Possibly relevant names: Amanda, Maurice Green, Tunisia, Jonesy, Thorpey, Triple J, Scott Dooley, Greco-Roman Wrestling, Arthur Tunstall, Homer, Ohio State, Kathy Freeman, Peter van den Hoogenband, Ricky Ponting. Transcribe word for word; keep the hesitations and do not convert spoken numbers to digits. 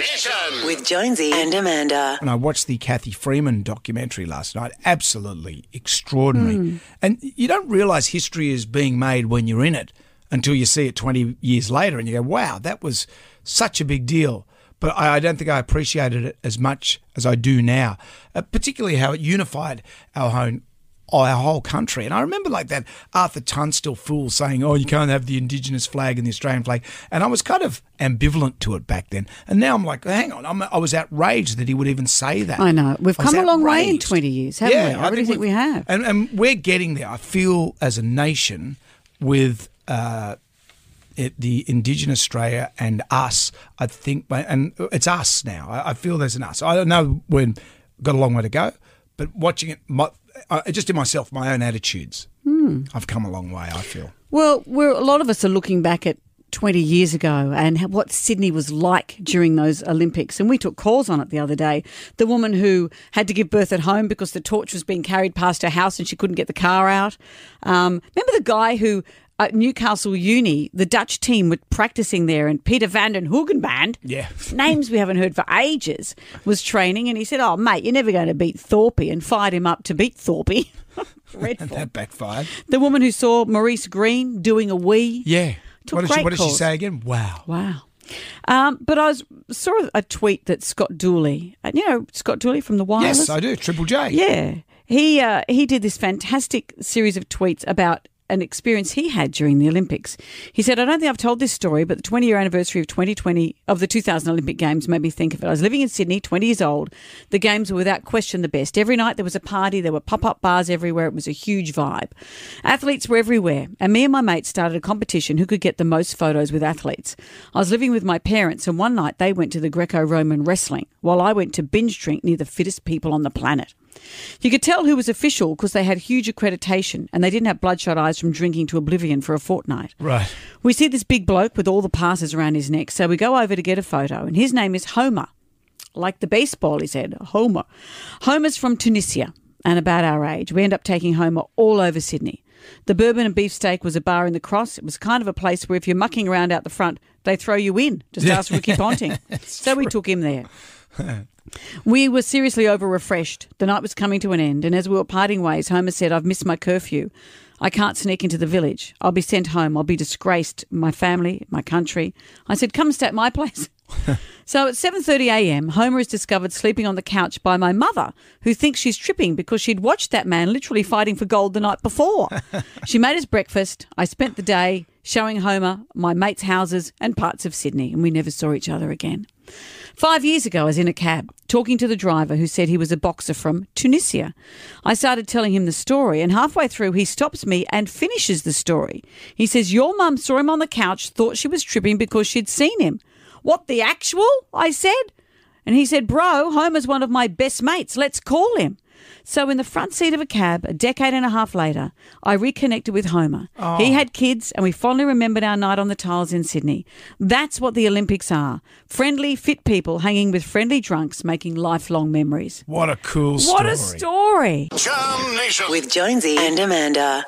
Mission with Jonesy and Amanda. And I watched the Kathy Freeman documentary last night. Absolutely extraordinary. Mm. And you don't realise history is being made when you're in it until you see it twenty years later and you go, wow, that was such a big deal. But I, I don't think I appreciated it as much as I do now, uh, particularly how it unified our home. Our whole country. And I remember like that Arthur Tunstall fool saying, oh, you can't have the Indigenous flag and the Australian flag. And I was kind of ambivalent to it back then. And now I'm like, hang on, I'm, I was outraged that he would even say that. I know. We've I come a long outraged. way in twenty years, haven't yeah, we? I, I really think we have. And, and we're getting there, I feel, as a nation with uh, it, the Indigenous Australia and us, I think. And it's us now. I, I feel there's an us. I don't know when got a long way to go, but watching it my, I, just in myself, my own attitudes. Mm. I've come a long way, I feel. Well, we're, a lot of us are looking back at twenty years ago and what Sydney was like during those Olympics. And we took calls on it the other day. The woman who had to give birth at home because the torch was being carried past her house and she couldn't get the car out. Um, remember the guy who at Newcastle Uni, the Dutch team were practicing there and Peter van den Hoogenband, yeah. names we haven't heard for ages, was training and he said, oh, mate, you're never going to beat Thorpey, and fired him up to beat Thorpey. Dreadful. That backfired. The woman who saw Maurice Green doing a wee. Yeah. What did, she, what did she say again? Wow. Wow. Um, but I was, saw a tweet that Scott Dooley, you know, Scott Dooley from the Wireless? Yes, I do. Triple J. Yeah. He, uh, he did this fantastic series of tweets about an experience he had during the Olympics. He said, I don't think I've told this story, but the twenty-year anniversary of twenty twenty of the two thousand Olympic Games made me think of it. I was living in Sydney, twenty years old. The Games were without question the best. Every night there was a party. There were pop-up bars everywhere. It was a huge vibe. Athletes were everywhere. And me and my mates started a competition who could get the most photos with athletes. I was living with my parents, and one night they went to the Greco-Roman Wrestling while I went to binge drink near the fittest people on the planet. You could tell who was official because they had huge accreditation and they didn't have bloodshot eyes from drinking to oblivion for a fortnight. Right. We see this big bloke with all the passes around his neck, so we go over to get a photo, and his name is Homer. Like the baseball, he said, Homer. Homer's from Tunisia and about our age. We end up taking Homer all over Sydney. The Bourbon and Beefsteak was a bar in the Cross. It was kind of a place where if you're mucking around out the front, they throw you in. Just ask Ricky Ponting. So true. We took him there. We were seriously over-refreshed. The night was coming to an end, and as we were parting ways, Homer said, I've missed my curfew. I can't sneak into the village. I'll be sent home. I'll be disgraced. My family, my country. I said, come stay at my place. So at seven thirty a m, Homer is discovered sleeping on the couch by my mother, who thinks she's tripping because she'd watched that man literally fighting for gold the night before. She made us breakfast. I spent the day showing Homer my mates' houses and parts of Sydney, and we never saw each other again. Five years ago, I was in a cab talking to the driver who said he was a boxer from Tunisia. I started telling him the story, and halfway through he stops me and finishes the story. He says, your mum saw him on the couch, thought she was tripping because she'd seen him. What the actual? I said. And he said, bro, Homer's one of my best mates. Let's call him. So in the front seat of a cab, a decade and a half later, I reconnected with Homer. Oh. He had kids, and we fondly remembered our night on the tiles in Sydney. That's what the Olympics are. Friendly, fit people hanging with friendly drunks, making lifelong memories. What a cool story. What a story. Jam Nation with Jonesy and Amanda.